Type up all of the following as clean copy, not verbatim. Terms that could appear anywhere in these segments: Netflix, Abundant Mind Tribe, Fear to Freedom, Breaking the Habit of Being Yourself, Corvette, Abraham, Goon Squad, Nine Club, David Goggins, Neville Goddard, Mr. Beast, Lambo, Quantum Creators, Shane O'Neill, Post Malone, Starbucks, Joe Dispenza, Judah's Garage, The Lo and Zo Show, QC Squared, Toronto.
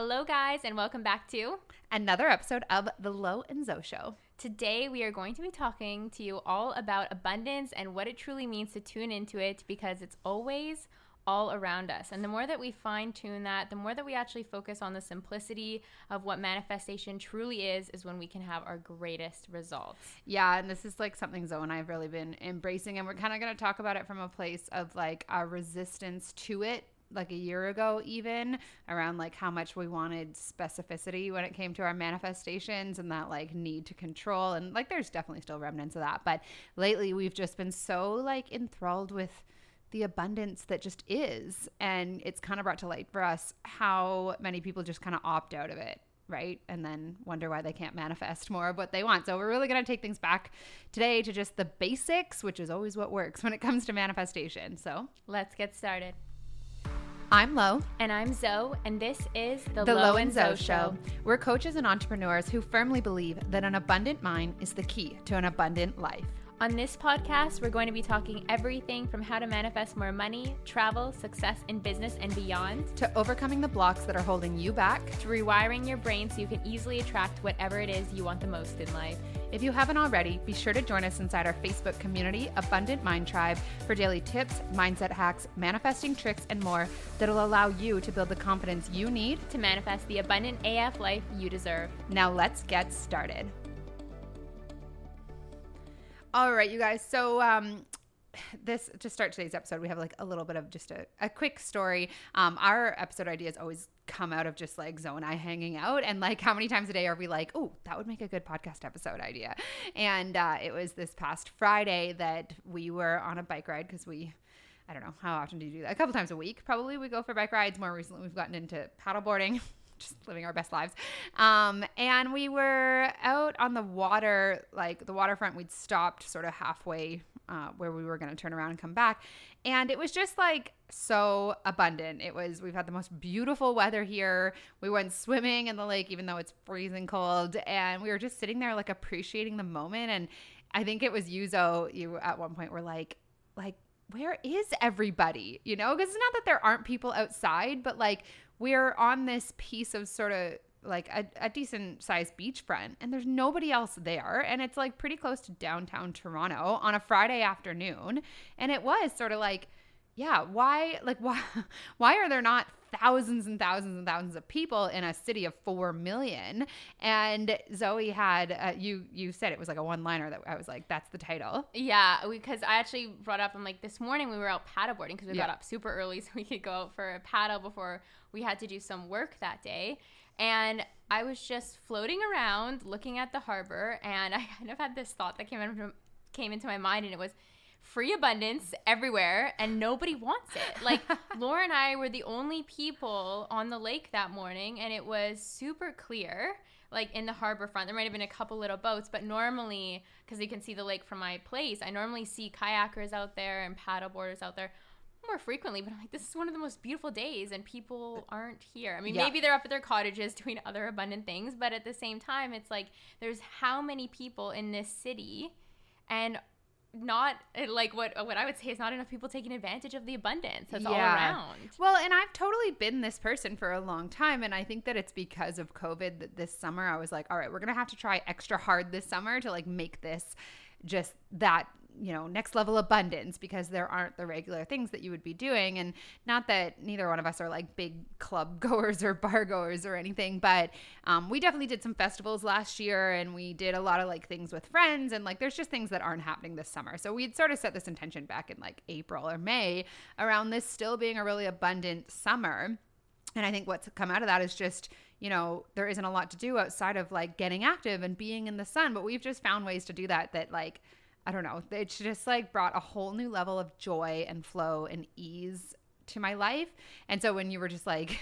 Hello guys, and welcome back to another episode of The Lo and Zo Show. Today we are going to be talking to you all about abundance and what it truly means to tune into it, because it's always all around us. And the more that we fine tune that, the more that we actually focus on the simplicity of what manifestation truly is when we can have our greatest results. Yeah, and this is like something Zoe and I have really been embracing, and we're kind of going to talk about it from a place of like our resistance to it. Like a year ago, even around like how much we wanted specificity when it came to our manifestations and that like need to control, and like there's definitely still remnants of that, but lately we've just been so like enthralled with the abundance that just is, and it's kind of brought to light for us how many people just kind of opt out of it, right? And then wonder why they can't manifest more of what they want. So we're really going to take things back today to just the basics, which is always what works when it comes to manifestation. So let's get started. I'm Lo. And I'm Zo, and this is The Lo and Zo Show. We're coaches and entrepreneurs who firmly believe that an abundant mind is the key to an abundant life. On this podcast, we're going to be talking everything from how to manifest more money, travel, success in business and beyond, to overcoming the blocks that are holding you back, to rewiring your brain so you can easily attract whatever it is you want the most in life. If you haven't already, be sure to join us inside our Facebook community, Abundant Mind Tribe, for daily tips, mindset hacks, manifesting tricks, and more that'll allow you to build the confidence you need to manifest the abundant AF life you deserve. Now let's get started. All right, you guys. So this, to start today's episode, we have like a little bit of just a quick story. Our episode ideas always come out of just like Zoe and I hanging out, and like how many times a day are we like, oh, that would make a good podcast episode idea. And it was this past Friday that we were on a bike ride, because I don't know, how often do you do that? A couple times a week probably we go for bike rides. More recently we've gotten into paddleboarding, just living our best lives. And we were out on the water, like the waterfront. We'd stopped sort of halfway where we were going to turn around and come back. And it was just like so abundant. We've had the most beautiful weather here. We went swimming in the lake, even though it's freezing cold. And we were just sitting there like appreciating the moment. And I think it was Yuzo, you at one point were like, where is everybody? You know, because it's not that there aren't people outside, but like, we're on this piece of sort of like a decent sized beachfront, and there's nobody else there. And it's like pretty close to downtown Toronto on a Friday afternoon. And it was sort of like, yeah, why are there not thousands and thousands and thousands of people in a city of 4 million? And Zoe had you said it was like a one-liner that I was like, that's the title. Yeah, because I actually brought up, I'm like, this morning we were out paddleboarding because we got up super early so we could go out for a paddle before we had to do some work that day. And I was just floating around looking at the harbor, and I kind of had this thought that came into my mind, and it was free abundance everywhere, and nobody wants it. Like, Laura and I were the only people on the lake that morning, and it was super clear, like in the harbor front. There might have been a couple little boats, but normally, because you can see the lake from my place, I normally see kayakers out there and paddleboarders out there more frequently, but I'm like, this is one of the most beautiful days and people aren't here. I mean, maybe they're up at their cottages doing other abundant things, but at the same time, it's like, there's how many people in this city, and not like what I would say is not enough people taking advantage of the abundance that's all around. Well, and I've totally been this person for a long time, and I think that it's because of COVID that this summer I was like, all right, we're gonna have to try extra hard this summer to like make this just that, you know, next level abundance, because there aren't the regular things that you would be doing. And not that neither one of us are like big club goers or bar goers or anything, but we definitely did some festivals last year, and we did a lot of like things with friends, and like there's just things that aren't happening this summer. So we'd sort of set this intention back in like April or May around this still being a really abundant summer. And I think what's come out of that is just, you know, there isn't a lot to do outside of like getting active and being in the sun, but we've just found ways to do that like, I don't know, it's just like brought a whole new level of joy and flow and ease to my life. And so when you were just like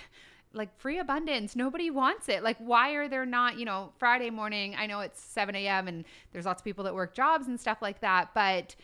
free abundance, nobody wants it. Like, why are there not, you know, Friday morning, I know it's 7 a.m. and there's lots of people that work jobs and stuff like that, but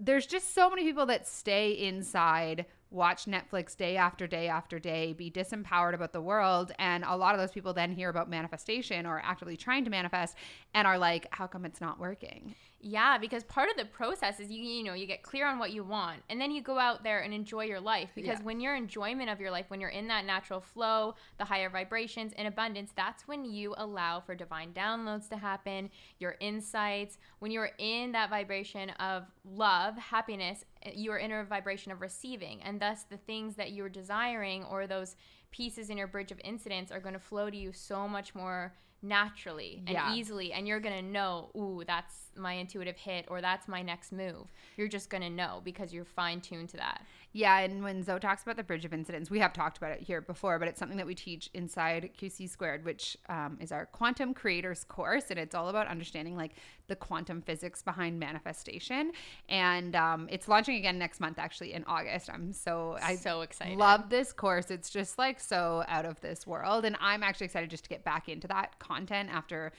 there's just so many people that stay inside, watch Netflix day after day after day, be disempowered about the world. And a lot of those people then hear about manifestation or actively trying to manifest and are like, how come it's not working? Yeah, because part of the process is, you get clear on what you want, and then you go out there and enjoy your life. Because when your enjoyment of your life, when you're in that natural flow, the higher vibrations and abundance, that's when you allow for divine downloads to happen, your insights. When you're in that vibration of love, happiness, you're in a vibration of receiving. And thus the things that you're desiring or those pieces in your bridge of incidents are going to flow to you so much more naturally and easily, and you're gonna know, ooh, that's my intuitive hit, or that's my next move. You're just gonna know because you're fine-tuned to that. Yeah, and when Zoe talks about the bridge of incidents, we have talked about it here before, but it's something that we teach inside QC Squared, which is our Quantum Creators course, and it's all about understanding like the quantum physics behind manifestation. And it's launching again next month, actually in August. I'm so excited. Love this course. It's just like so out of this world, and I'm actually excited just to get back into that content after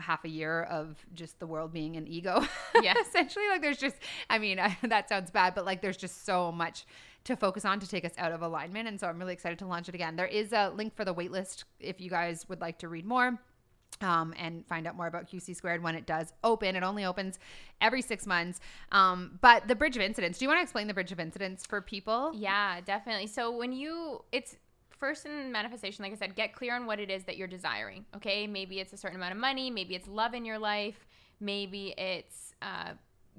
half a year of just the world being an ego. Yeah. Essentially, like there's just, that sounds bad, but like there's just so much to focus on to take us out of alignment, and so I'm really excited to launch it again. There is a link for the waitlist if you guys would like to read more and find out more about QC Squared when it does open. It only opens every 6 months. But the bridge of incidents, do you want to explain the bridge of incidents for people? Yeah, definitely. So when it's first in manifestation, like I said, get clear on what it is that you're desiring, okay? Maybe it's a certain amount of money. Maybe it's love in your life. Maybe it's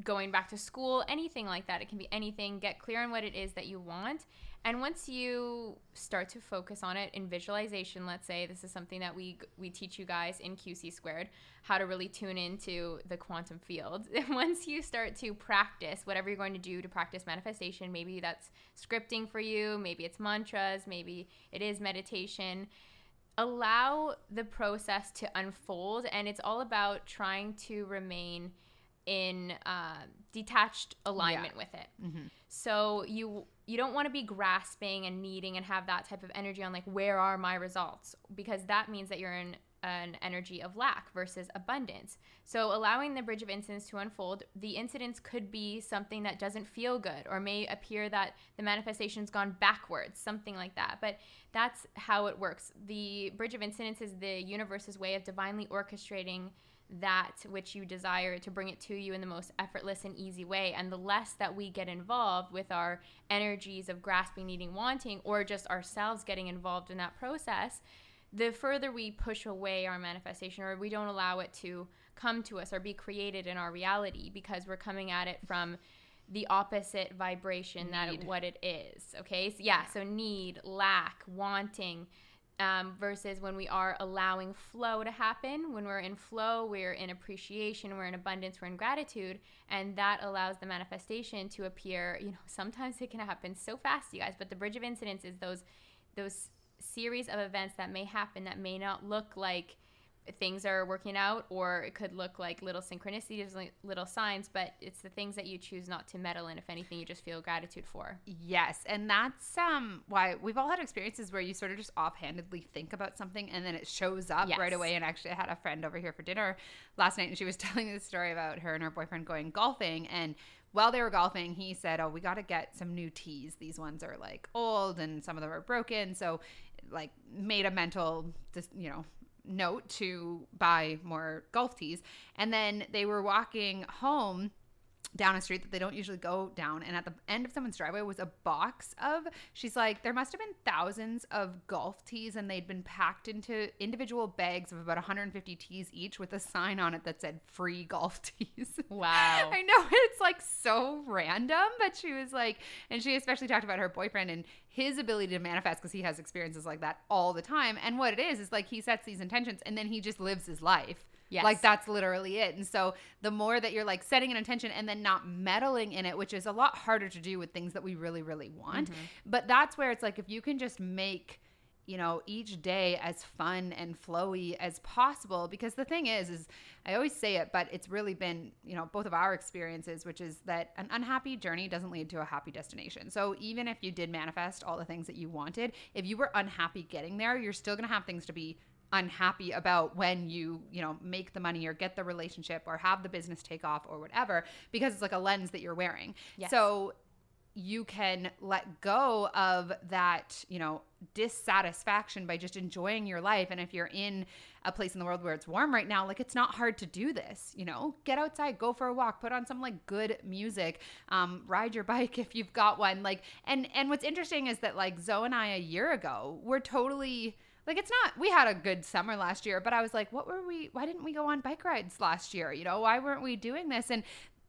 going back to school, anything like that. It can be anything. Get clear on what it is that you want. And once you start to focus on it in visualization, let's say, this is something that we teach you guys in QC Squared, how to really tune into the quantum field. Once you start to practice whatever you're going to do to practice manifestation, maybe that's scripting for you, maybe it's mantras, maybe it is meditation, allow the process to unfold. And it's all about trying to remain in detached alignment with it. Mm-hmm. So you don't want to be grasping and needing and have that type of energy on like, where are my results? Because that means that you're in an energy of lack versus abundance. So allowing the bridge of incidents to unfold, the incidents could be something that doesn't feel good or may appear that the manifestation's gone backwards, something like that. But that's how it works. The bridge of incidents is the universe's way of divinely orchestrating that which you desire to bring it to you in the most effortless and easy way. And the less that we get involved with our energies of grasping, needing, wanting, or just ourselves getting involved in that process, the further we push away our manifestation, or we don't allow it to come to us or be created in our reality, because we're coming at it from the opposite vibration that what it is. Okay. So need, lack, wanting, versus when we are allowing flow to happen. When we're in flow, we're in appreciation, we're in abundance, we're in gratitude, and that allows the manifestation to appear. Sometimes it can happen so fast, you guys, but the bridge of incidents is those series of events that may happen that may not look like things are working out, or it could look like little synchronicities, like little signs, but it's the things that you choose not to meddle in. If anything, you just feel gratitude for. Yes, and that's why we've all had experiences where you sort of just offhandedly think about something and then it shows up right away. And actually I had a friend over here for dinner last night, and she was telling this story about her and her boyfriend going golfing, and while they were golfing, he said, oh, we got to get some new tees. These ones are like old and some of them are broken. So like made a mental, note to buy more golf tees. And then they were walking home down a street that they don't usually go down, and at the end of someone's driveway was a box of, she's like, there must have been thousands of golf tees, and they'd been packed into individual bags of about 150 tees each with a sign on it that said free golf tees. Wow. I know, it's like so random, but she was like, and she especially talked about her boyfriend and his ability to manifest, because he has experiences like that all the time. And what it is like he sets these intentions and then he just lives his life. Yes. Like that's literally it. And so the more that you're like setting an intention and then not meddling in it, which is a lot harder to do with things that we really, really want. Mm-hmm. But that's where it's like, if you can just make, each day as fun and flowy as possible, because the thing is I always say it, but it's really been, both of our experiences, which is that an unhappy journey doesn't lead to a happy destination. So even if you did manifest all the things that you wanted, if you were unhappy getting there, you're still going to have things to be unhappy about when you, make the money or get the relationship or have the business take off or whatever, because it's like a lens that you're wearing. Yes. So you can let go of that, you know, dissatisfaction by just enjoying your life. And if you're in a place in the world where it's warm right now, like, it's not hard to do this, you know, get outside, go for a walk, put on some like good music, ride your bike if you've got one. Like, and what's interesting is that like Zoe and I a year ago were totally like, it's not, we had a good summer last year, but I was like, why didn't we go on bike rides last year? You know, why weren't we doing this? And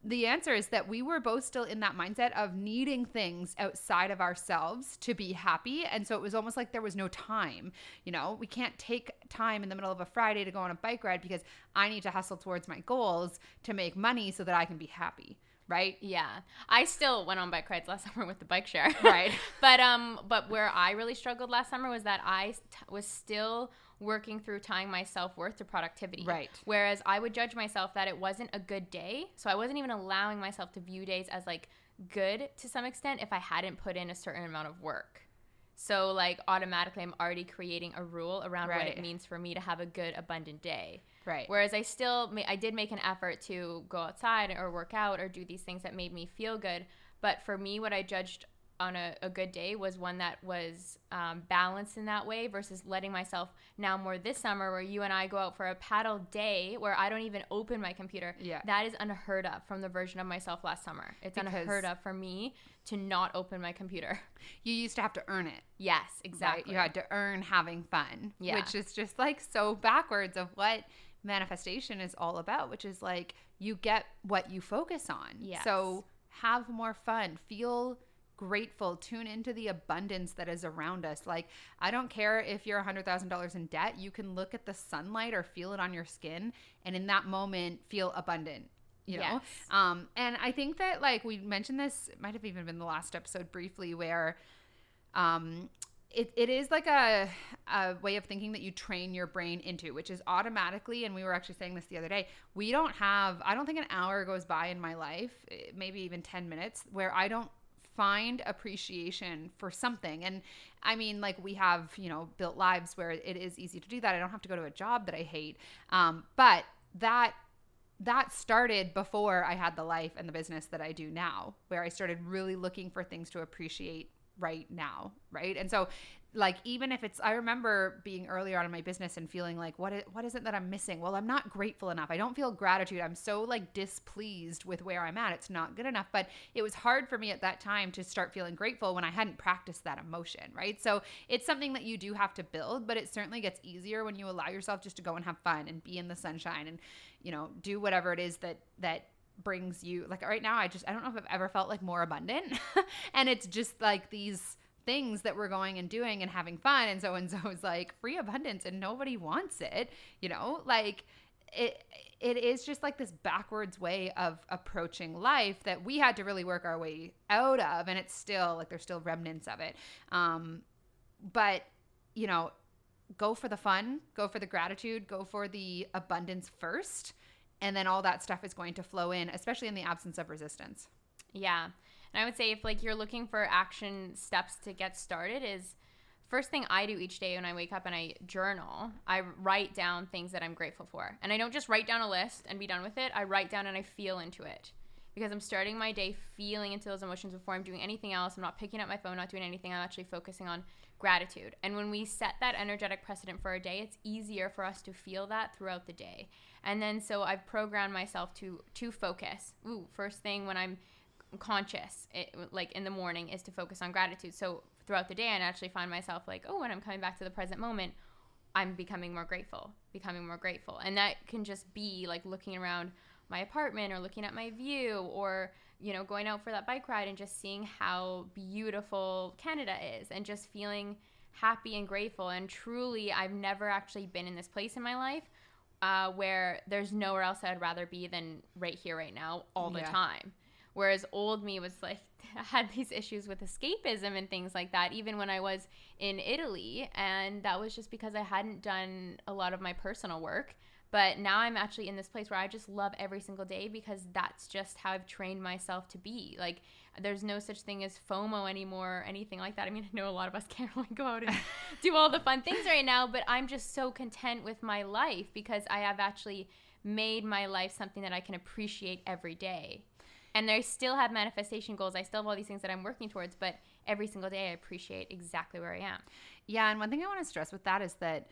the answer is that we were both still in that mindset of needing things outside of ourselves to be happy. And so it was almost like there was no time. You know, we can't take time in the middle of a Friday to go on a bike ride because I need to hustle towards my goals to make money so that I can be happy. Right? Yeah. I still went on bike rides last summer with the bike share. Right. But where I really struggled last summer was that I was still working through tying my self-worth to productivity. Right. Whereas I would judge myself that it wasn't a good day. So I wasn't even allowing myself to view days as like good to some extent if I hadn't put in a certain amount of work. So like automatically I'm already creating a rule around right. what it means for me to have a good, abundant day. Right. Whereas I did make an effort to go outside or work out or do these things that made me feel good. But for me, what I judged on a good day was one that was balanced in that way versus letting myself now more this summer where you and I go out for a paddle day where I don't even open my computer. Yeah. That is unheard of from the version of myself last summer. It's unheard of for me to not open my computer. You used to have to earn it. Yes, exactly. Right? You had to earn having fun, yeah. which is just like so backwards of what manifestation is all about, which is like you get what you focus on. Yes. So have more fun, feel grateful, tune into the abundance that is around us. Like, I don't care if you're $100,000 in debt, you can look at the sunlight or feel it on your skin and in that moment feel abundant, you know? Yes. And I think that, like, we mentioned this, it might have even been the last episode briefly, where it is like a way of thinking that you train your brain into, which is automatically, and we were actually saying this the other day, I don't think an hour goes by in my life, maybe even 10 minutes, where I don't find appreciation for something. And I mean, like, we have, you know, built lives where it is easy to do that. I don't have to go to a job that I hate. But that started before I had the life and the business that I do now, where I started really looking for things to appreciate right now. Right. And so, like, even if it's, I remember being earlier on in my business and feeling like, what is it that I'm missing? Well, I'm not grateful enough. I don't feel gratitude. I'm so like displeased with where I'm at. It's not good enough. But it was hard for me at that time to start feeling grateful when I hadn't practiced that emotion, right? So it's something that you do have to build, but it certainly gets easier when you allow yourself just to go and have fun and be in the sunshine and, you know, do whatever it is that brings you, like, right now, I don't know if I've ever felt like more abundant. And it's just like these things that we're going and doing and having fun. And so and so is like free abundance and nobody wants it, you know, like it is just like this backwards way of approaching life that we had to really work our way out of. And it's still like, there's still remnants of it. But, you know, go for the fun, go for the gratitude, go for the abundance first. And then all that stuff is going to flow in, especially in the absence of resistance. Yeah. And I would say if, like, you're looking for action steps to get started, is first thing I do each day when I wake up and I journal, I write down things that I'm grateful for. And I don't just write down a list and be done with it. I write down and I feel into it because I'm starting my day feeling into those emotions before I'm doing anything else. I'm not picking up my phone, not doing anything. I'm actually focusing on gratitude. And when we set that energetic precedent for our day, it's easier for us to feel that throughout the day. And then so I've programmed myself to focus. First thing when I'm conscious, like in the morning, is to focus on gratitude. So throughout the day, I naturally find myself like, when I'm coming back to the present moment, I'm becoming more grateful. And that can just be like looking around my apartment or looking at my view or, you know, going out for that bike ride and just seeing how beautiful Canada is and just feeling happy and grateful. And truly, I've never actually been in this place in my life where there's nowhere else I'd rather be than right here, right now, all the time. Whereas old me was like, I had these issues with escapism and things like that, even when I was in Italy. And that was just because I hadn't done a lot of my personal work. But now I'm actually in this place where I just love every single day because that's just how I've trained myself to be. Like, there's no such thing as FOMO anymore or anything like that. I mean, I know a lot of us can't really go out and do all the fun things right now, but I'm just so content with my life because I have actually made my life something that I can appreciate every day. And I still have manifestation goals. I still have all these things that I'm working towards, but every single day I appreciate exactly where I am. Yeah, and one thing I want to stress with that is that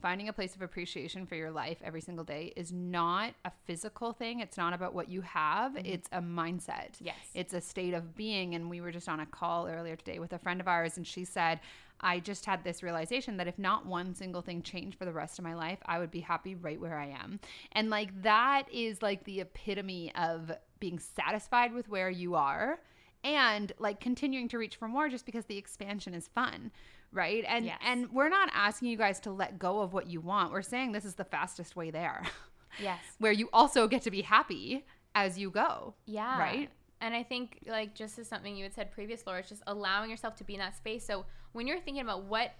finding a place of appreciation for your life every single day is not a physical thing. It's not about what you have. Mm-hmm. It's a mindset. Yes. It's a state of being. And we were just on a call earlier today with a friend of ours, and she said, I just had this realization that if not one single thing changed for the rest of my life, I would be happy right where I am. And like that is like the epitome of being satisfied with where you are and like continuing to reach for more just because the expansion is fun. Right? And yes. And we're not asking you guys to let go of what you want. We're saying this is the fastest way there. Yes. Where you also get to be happy as you go. Yeah. Right? And I think like just as something you had said previous, Laura, it's just allowing yourself to be in that space. So when you're thinking about what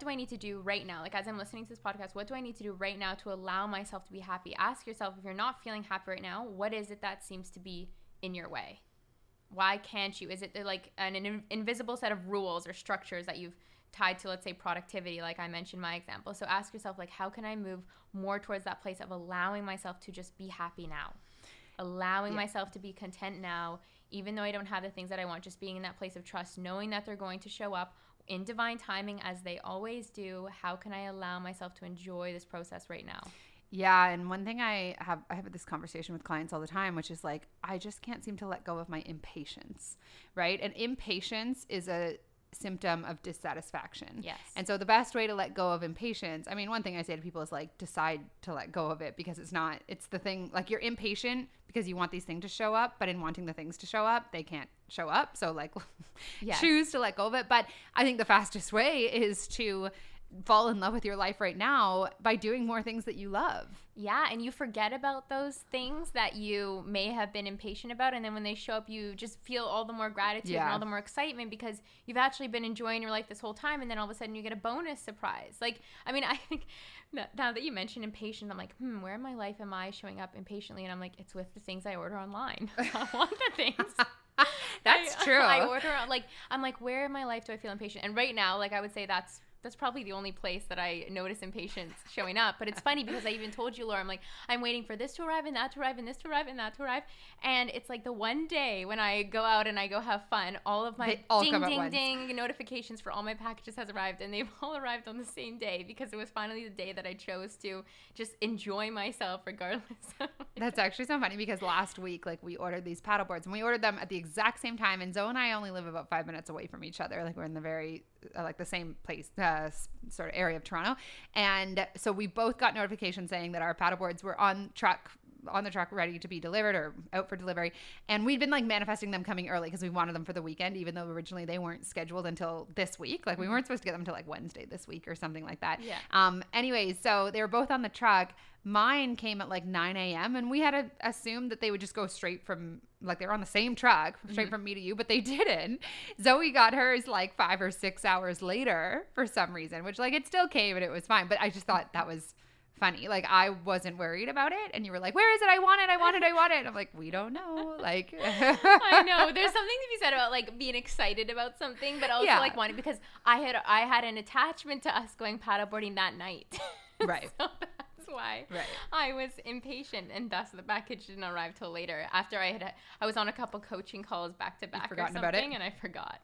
do I need to do right now? Like as I'm listening to this podcast, what do I need to do right now to allow myself to be happy? Ask yourself, if you're not feeling happy right now, what is it that seems to be in your way? Why can't you? Is it like an invisible set of rules or structures that you've tied to, let's say, productivity, like I mentioned my example. So ask yourself, like, how can I move more towards that place of allowing myself to just be happy now, allowing myself to be content now, even though I don't have the things that I want, just being in that place of trust, knowing that they're going to show up in divine timing as they always do. How can I allow myself to enjoy this process right now? Yeah, and one thing I have this conversation with clients all the time, which is like, I just can't seem to let go of my impatience, right? And impatience is a symptom of dissatisfaction. Yes. And so the best way to let go of impatience, I mean, one thing I say to people is like, decide to let go of it, because it's the thing, like you're impatient because you want these things to show up, but in wanting the things to show up, they can't show up. So like choose to let go of it. But I think the fastest way is to fall in love with your life right now by doing more things that you love. Yeah, and you forget about those things that you may have been impatient about, and then when they show up, you just feel all the more gratitude and all the more excitement because you've actually been enjoying your life this whole time, and then all of a sudden you get a bonus surprise. Like, I mean, I think now that you mentioned impatience, I'm like, where in my life am I showing up impatiently? And I'm like, it's with the things I order online. I want the things. That's true. I order, like, I'm like, where in my life do I feel impatient? And right now, like, I would say that's probably the only place that I notice impatience showing up. But it's funny because I even told you, Laura, I'm like, I'm waiting for this to arrive and that to arrive and this to arrive and that to arrive. And it's like the one day when I go out and I go have fun, all of my ding, ding, ding notifications for all my packages has arrived. And they've all arrived on the same day because it was finally the day that I chose to just enjoy myself regardless. That's actually so funny because last week, like, we ordered these paddle boards and we ordered them at the exact same time. And Zoe and I only live about 5 minutes away from each other. Like, we're in the very, like, the same place, sort of area of Toronto, and so we both got notifications saying that our paddleboards were on the truck ready to be delivered or out for delivery, and we'd been like manifesting them coming early because we wanted them for the weekend, even though originally they weren't scheduled until this week. Like, we weren't supposed to get them till like Wednesday this week or something like that. Anyways, so they were both on the truck. Mine came at like 9 a.m. and we had assumed that they would just go straight from, like, they were on the same truck, straight from me to you, but they didn't. Zoe got hers like 5 or 6 hours later for some reason, which, like, it still came and it was fine. But I just thought that was funny. Like, I wasn't worried about it. And you were like, where is it? I want it. I'm like, we don't know. Like, I know. There's something to be said about like being excited about something, but also like wanting, because I had an attachment to us going paddleboarding that night. Right. So why I was impatient, and thus the package didn't arrive till later after I was on a couple coaching calls back to back or something about it. And I forgot.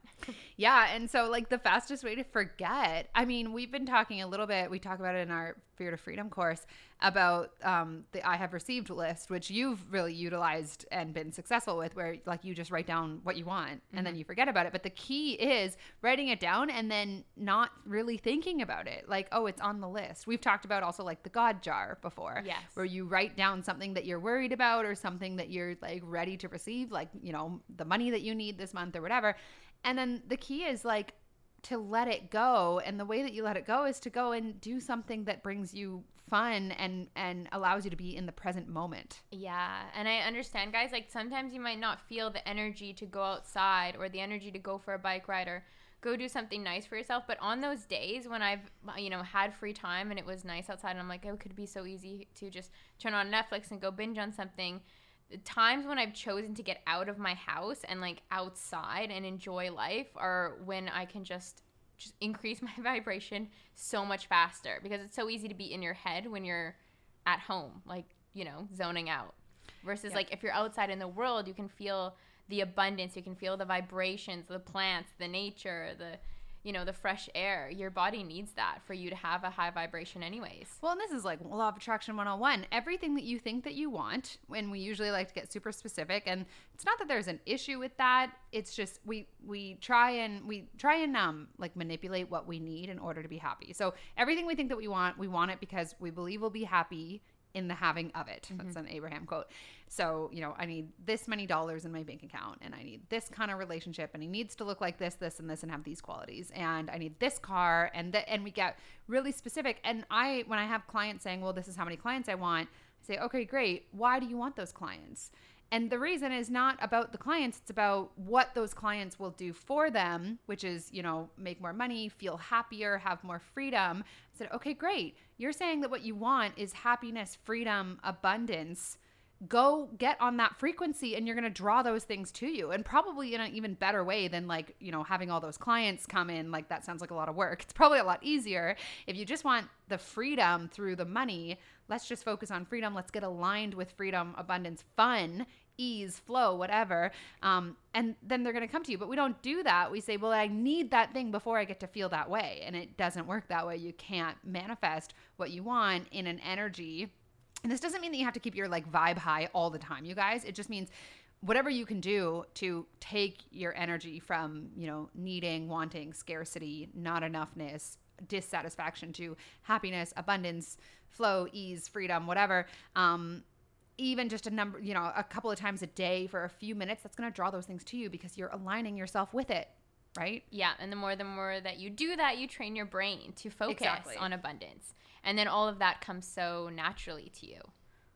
And so, like, the fastest way to forget, I mean, we've been talking a little bit, we talk about it in our Fear to Freedom course about the I have received list, which you've really utilized and been successful with, where like you just write down what you want and then you forget about it. But the key is writing it down and then not really thinking about it, like, oh, it's on the list. We've talked about also like the God jar before, where you write down something that you're worried about or something that you're like ready to receive, like, you know, the money that you need this month or whatever. And then the key is like to let it go, and the way that you let it go is to go and do something that brings you fun and allows you to be in the present moment. Yeah, and I understand, guys, like sometimes you might not feel the energy to go outside or the energy to go for a bike ride or go do something nice for yourself. But on those days when I've, you know, had free time and it was nice outside and I'm like, oh, it could be so easy to just turn on Netflix and go binge on something. The times when I've chosen to get out of my house and like outside and enjoy life are when I can just increase my vibration so much faster, because it's so easy to be in your head when you're at home, like, you know, zoning out. versus like if you're outside in the world, you can feel the abundance, you can feel the vibrations, the plants, the nature, the, you know, the fresh air. Your body needs that for you to have a high vibration anyways. Well, and this is like law of attraction 101. Everything that you think that you want, and we usually like to get super specific, and it's not that there's an issue with that. It's just we try and like manipulate what we need in order to be happy. So everything we think that we want it because we believe we'll be happy in the having of it. Mm-hmm. That's an Abraham quote. So, you know, I need this many dollars in my bank account, and I need this kind of relationship, and he needs to look like this, this, and this, and have these qualities, and I need this car, and we get really specific. And I, when I have clients saying, well, this is how many clients I want, I say, okay, great. Why do you want those clients? And the reason is not about the clients. It's about what those clients will do for them, which is, you know, make more money, feel happier, have more freedom. I said, okay, great. You're saying that what you want is happiness, freedom, abundance. Go get on that frequency, and you're going to draw those things to you, and probably in an even better way than, like, you know, having all those clients come in. Like, that sounds like a lot of work. It's probably a lot easier if you just want the freedom through the money. Let's just focus on freedom. Let's get aligned with freedom, abundance, fun, ease, flow, whatever. And then they're going to come to you. But we don't do that. We say, well, I need that thing before I get to feel that way. And it doesn't work that way. You can't manifest what you want in an energy. And this doesn't mean that you have to keep your like vibe high all the time, you guys. It just means whatever you can do to take your energy from, you know, needing, wanting, scarcity, not enoughness, dissatisfaction to happiness, abundance, flow, ease, freedom, whatever. Even just a number, you know, a couple of times a day for a few minutes, that's going to draw those things to you because you're aligning yourself with it, right? Yeah. And the more that you do that, you train your brain to focus on abundance. And then all of that comes so naturally to you.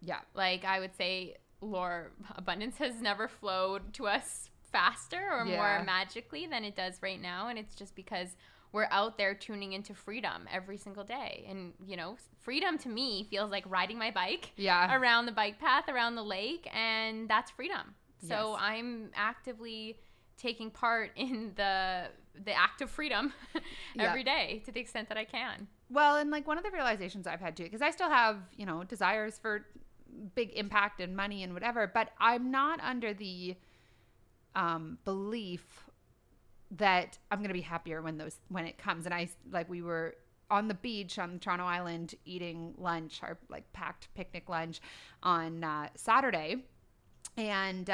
Yeah. Like, I would say, Laura, abundance has never flowed to us faster or more magically than it does right now. And it's just because we're out there tuning into freedom every single day. And, you know, freedom to me feels like riding my bike around the bike path, around the lake, and that's freedom. So I'm actively taking part in the act of freedom every day to the extent that I can. Well, and like one of the realizations I've had too, because I still have, you know, desires for big impact and money and whatever, but I'm not under the belief that I'm going to be happier when it comes. And I, like, we were on the beach on Toronto Island eating lunch, our like packed picnic lunch on Saturday. And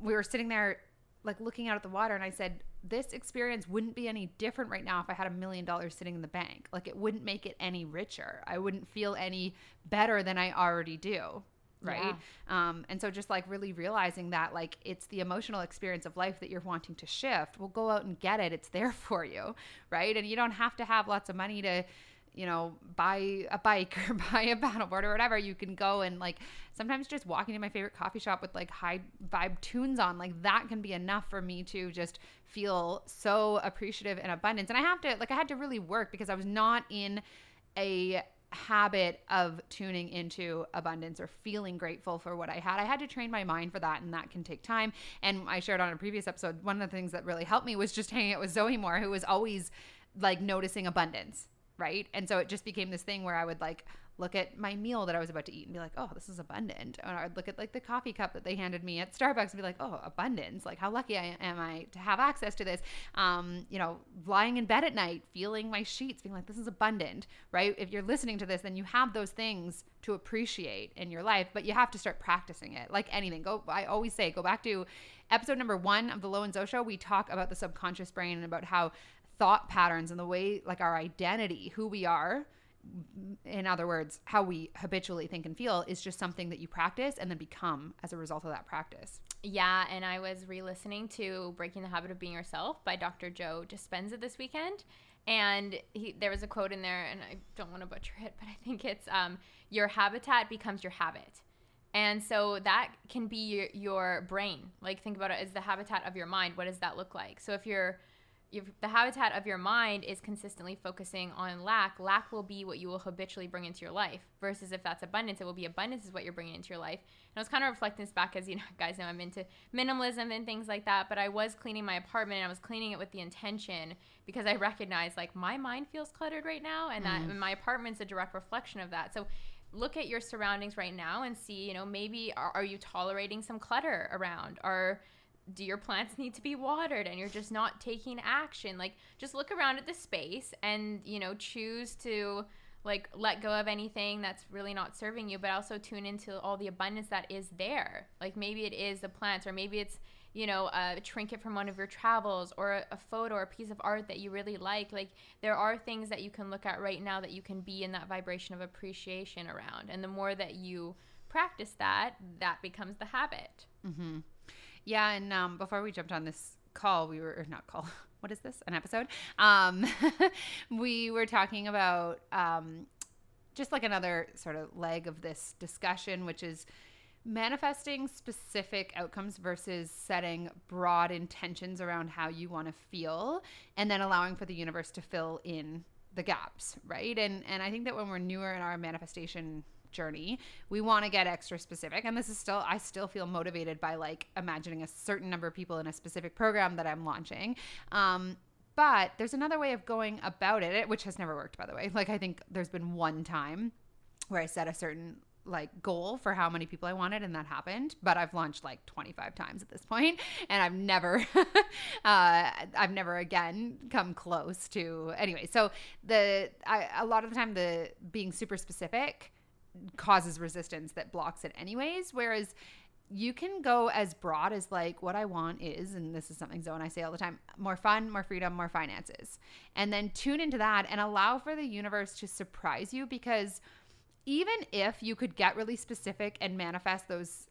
we were sitting there like looking out at the water, and I said, this experience wouldn't be any different right now if I had $1 million sitting in the bank. Like, it wouldn't make it any richer. I wouldn't feel any better than I already do. Right. Yeah. And so just like really realizing that, like, it's the emotional experience of life that you're wanting to shift. Well, go out and get it. It's there for you. Right. And you don't have to have lots of money to, you know, buy a bike or buy a paddleboard or whatever. You can go and, like, sometimes just walking to my favorite coffee shop with like high vibe tunes on, like, that can be enough for me to just feel so appreciative and abundance. And I had to really work because I was not in a habit of tuning into abundance or feeling grateful for what I had. I had to train my mind for that, and that can take time. And I shared on a previous episode, one of the things that really helped me was just hanging out with Zoe more, who was always like noticing abundance, right? And so it just became this thing where I would like look at my meal that I was about to eat and be like, oh, this is abundant. And I would look at like the coffee cup that they handed me at Starbucks and be like, oh, abundance. Like, how lucky am I to have access to this? You know, lying in bed at night, feeling my sheets, being like, this is abundant, right? If you're listening to this, then you have those things to appreciate in your life, but you have to start practicing it. Like anything, I always say, go back to episode number 1 of the Lo and Zo Show. We talk about the subconscious brain and about how thought patterns and the way, like, our identity, who we are, in other words, how we habitually think and feel, is just something that you practice and then become as a result of that practice. Yeah, and I was re-listening to Breaking the Habit of Being Yourself by Dr. Joe Dispenza this weekend, and there was a quote in there, and I don't want to butcher it, but I think it's, your habitat becomes your habit. And so that can be your brain. Like, think about it as the habitat of your mind. What does that look like? So if the habitat of your mind is consistently focusing on lack will be what you will habitually bring into your life, versus if that's abundance, it will be abundance is what you're bringing into your life. And I was kind of reflecting this back, as you know, guys know I'm into minimalism and things like that, but I was cleaning my apartment, and I was cleaning it with the intention because I recognized, like, my mind feels cluttered right now, and that my apartment's a direct reflection of that. So look at your surroundings right now and see, you know, maybe are you tolerating some clutter around? Do your plants need to be watered and you're just not taking action? Like, just look around at the space and, you know, choose to like let go of anything that's really not serving you, but also tune into all the abundance that is there. Like, maybe it is the plants, or maybe it's, you know, a trinket from one of your travels, or a photo or a piece of art that you really like. Like, there are things that you can look at right now that you can be in that vibration of appreciation around. And the more that you practice that, that becomes the habit. Mm-hmm. Yeah. And before we jumped on this call, we were, or not call, what is this? An episode? We were talking about just like another sort of leg of this discussion, which is manifesting specific outcomes versus setting broad intentions around how you want to feel, and then allowing for the universe to fill in the gaps, right? And I think that when we're newer in our manifestation journey, we want to get extra specific. And this is still, I still feel motivated by like imagining a certain number of people in a specific program that I'm launching. But there's another way of going about it, which has never worked, by the way. Like, I think there's been one time where I set a certain like goal for how many people I wanted, and that happened, but I've launched like 25 times at this point, and I've never I've never again come close to. Anyway, so a lot of the time the being super specific causes resistance that blocks it anyways, whereas you can go as broad as like, what I want is, and this is something Zoe and I say all the time, more fun, more freedom, more finances, and then tune into that and allow for the universe to surprise you. Because even if you could get really specific and manifest those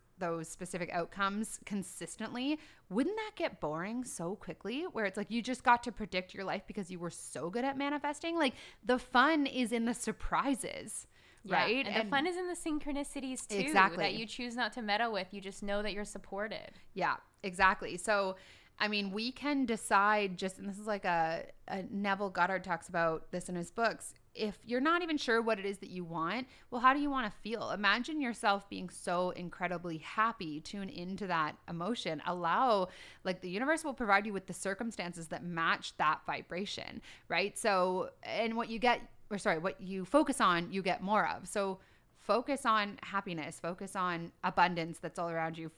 specific outcomes consistently, wouldn't that get boring so quickly, where it's like you just got to predict your life because you were so good at manifesting? Like, the fun is in the surprises, right? Yeah, and the fun is in the synchronicities too, exactly, that you choose not to meddle with. You just know that you're supported. Yeah, exactly. So, I mean, we can decide just, and this is like a Neville Goddard talks about this in his books, if you're not even sure what it is that you want, well, how do you want to feel? Imagine yourself being so incredibly happy. Tune into that emotion. Allow, like, the universe will provide you with the circumstances that match that vibration, right? So, and what you focus on, you get more of. So focus on happiness, focus on abundance that's all around you.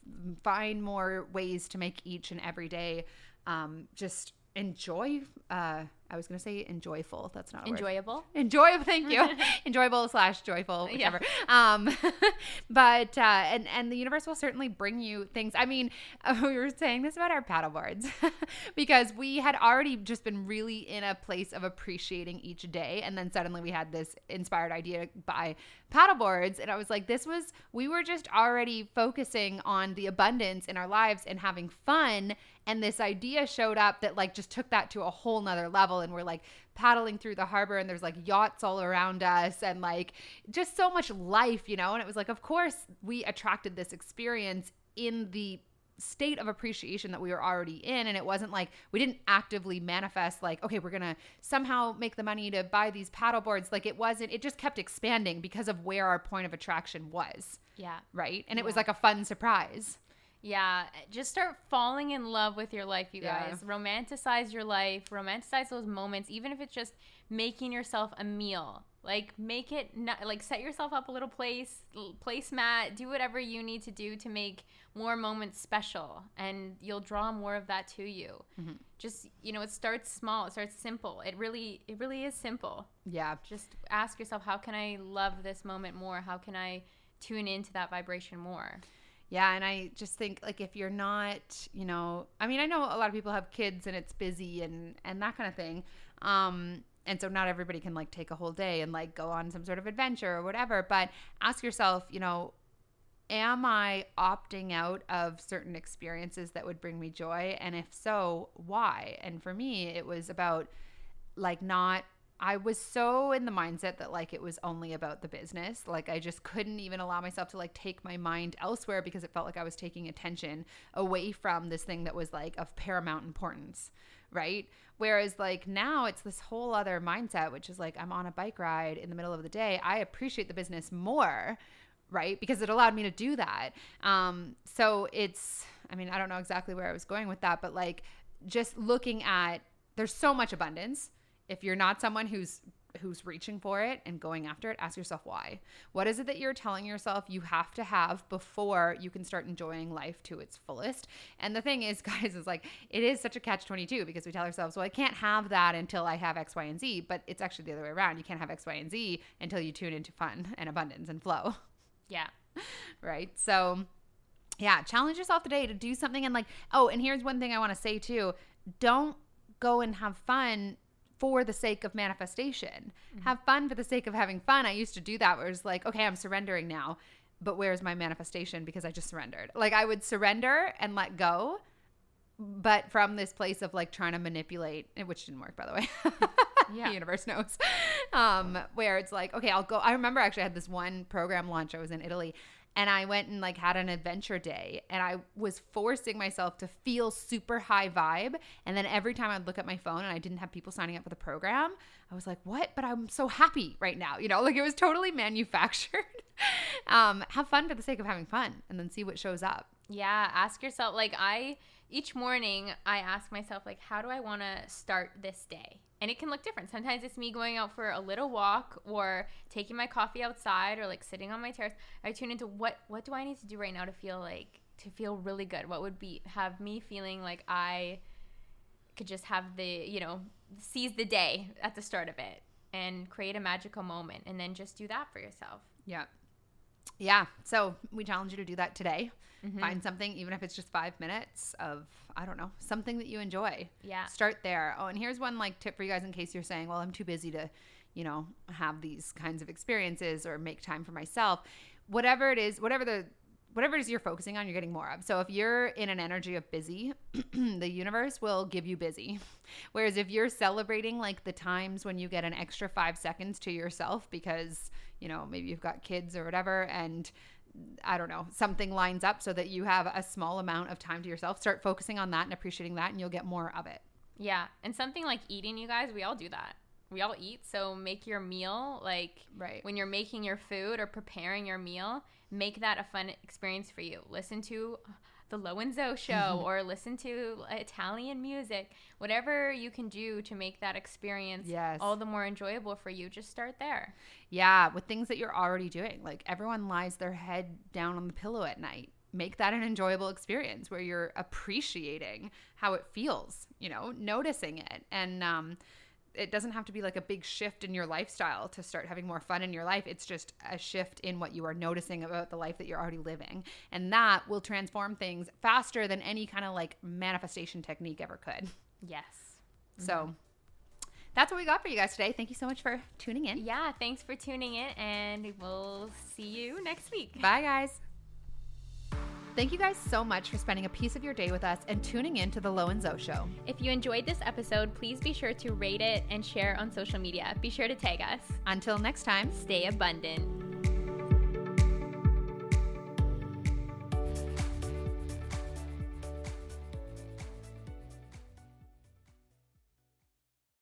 Find more ways to make each and every day just enjoy. I was going to say enjoyful. That's not a enjoyable word. Enjoyable. Thank you. Enjoyable / joyful, whichever. Yeah. But and the universe will certainly bring you things. I mean, we were saying this about our paddleboards because we had already just been really in a place of appreciating each day, and then suddenly we had this inspired idea by paddleboards, and I was like, we were just already focusing on the abundance in our lives and having fun, and this idea showed up that like just took that to a whole nother level. And we're like paddling through the harbor, and there's like yachts all around us, and like just so much life, you know. And it was like, of course we attracted this experience in the state of appreciation that we were already in. And it wasn't like we didn't actively manifest like, okay, we're gonna somehow make the money to buy these paddle boards. Like, it just kept expanding because of where our point of attraction was. Yeah, right. And it was like a fun surprise. Yeah, just start falling in love with your life, you guys. Yeah. Romanticize your life. Romanticize those moments, even if it's just making yourself a meal. Like, make it like set yourself up a little placemat. Do whatever you need to do to make more moments special, and you'll draw more of that to you. Mm-hmm. Just, you know, it starts small. It starts simple. It really is simple. Yeah. Just ask yourself, how can I love this moment more? How can I tune into that vibration more? Yeah, and I just think, like, if you're not, you know, I mean, I know a lot of people have kids and it's busy and that kind of thing. And so not everybody can, like, take a whole day and, like, go on some sort of adventure or whatever. But ask yourself, you know, am I opting out of certain experiences that would bring me joy? And if so, why? And for me, it was about, like, I was so in the mindset that like it was only about the business. Like, I just couldn't even allow myself to like take my mind elsewhere because it felt like I was taking attention away from this thing that was like of paramount importance, right? Whereas like now it's this whole other mindset, which is like, I'm on a bike ride in the middle of the day. I appreciate the business more, right? Because it allowed me to do that. So it's, I mean, I don't know exactly where I was going with that, but like just looking at, there's so much abundance. If you're not someone who's who's reaching for it and going after it, ask yourself why. What is it that you're telling yourself you have to have before you can start enjoying life to its fullest? And the thing is, guys, is like, it is such a catch-22 because we tell ourselves, well, I can't have that until I have X, Y, and Z, but it's actually the other way around. You can't have X, Y, and Z until you tune into fun and abundance and flow. Yeah. Right? So yeah, challenge yourself today to do something. And like, oh, and here's one thing I want to say too. Don't go and have fun for the sake of manifestation. Mm-hmm. Have fun for the sake of having fun. I used to do that where it's like, okay, I'm surrendering now, but where's my manifestation? Because I just surrendered. Like I would surrender and let go, but from this place of like trying to manipulate, which didn't work, by the way. Yeah. The universe knows. Where it's like, okay, I'll go. I remember actually I had this one program launch. I was in Italy and I went and like had an adventure day and I was forcing myself to feel super high vibe. And then every time I'd look at my phone and I didn't have people signing up for the program, I was like, what? But I'm so happy right now. You know, like it was totally manufactured. Have fun for the sake of having fun and then see what shows up. Yeah. Ask yourself, like each morning I ask myself, like, how do I want to start this day? And it can look different. Sometimes it's me going out for a little walk or taking my coffee outside or like sitting on my terrace. I tune into what do I need to do right now to feel like, to feel really good? What would be, have me feeling like I could just have the, you know, seize the day at the start of it and create a magical moment and then just do that for yourself. Yeah. Yeah. So we challenge you to do that today. Mm-hmm. Find something, even if it's just 5 minutes of, I don't know, something that you enjoy. Yeah. Start there. Oh, and here's one like tip for you guys in case you're saying, well, I'm too busy to, you know, have these kinds of experiences or make time for myself. Whatever it is, whatever it is you're focusing on, you're getting more of. So if you're in an energy of busy, the universe will give you busy. Whereas if you're celebrating like the times when you get an extra 5 seconds to yourself because, you know, maybe you've got kids or whatever and I don't know, something lines up so that you have a small amount of time to yourself, start focusing on that and appreciating that and you'll get more of it. Yeah. And something like eating, you guys, we all do that. We all eat. So make your meal, like right. When you're making your food or preparing your meal, make that a fun experience for you. Listen to The Lo and Zo Show or listen to Italian music. Whatever you can do to make that experience all the more enjoyable for you, just start there. Yeah, with things that you're already doing. Like everyone lies their head down on the pillow at night. Make that an enjoyable experience where you're appreciating how it feels, you know, noticing it. And it doesn't have to be like a big shift in your lifestyle to start having more fun in your life. It's just a shift in what you are noticing about the life that you're already living. And that will transform things faster than any kind of like manifestation technique ever could. Yes. Mm-hmm. So that's what we got for you guys today. Thank you so much for tuning in. Yeah. Thanks for tuning in and we'll see you next week. Bye guys. Thank you guys so much for spending a piece of your day with us and tuning in to The Lo and Zo Show. If you enjoyed this episode, please be sure to rate it and share on social media. Be sure to tag us. Until next time, stay abundant.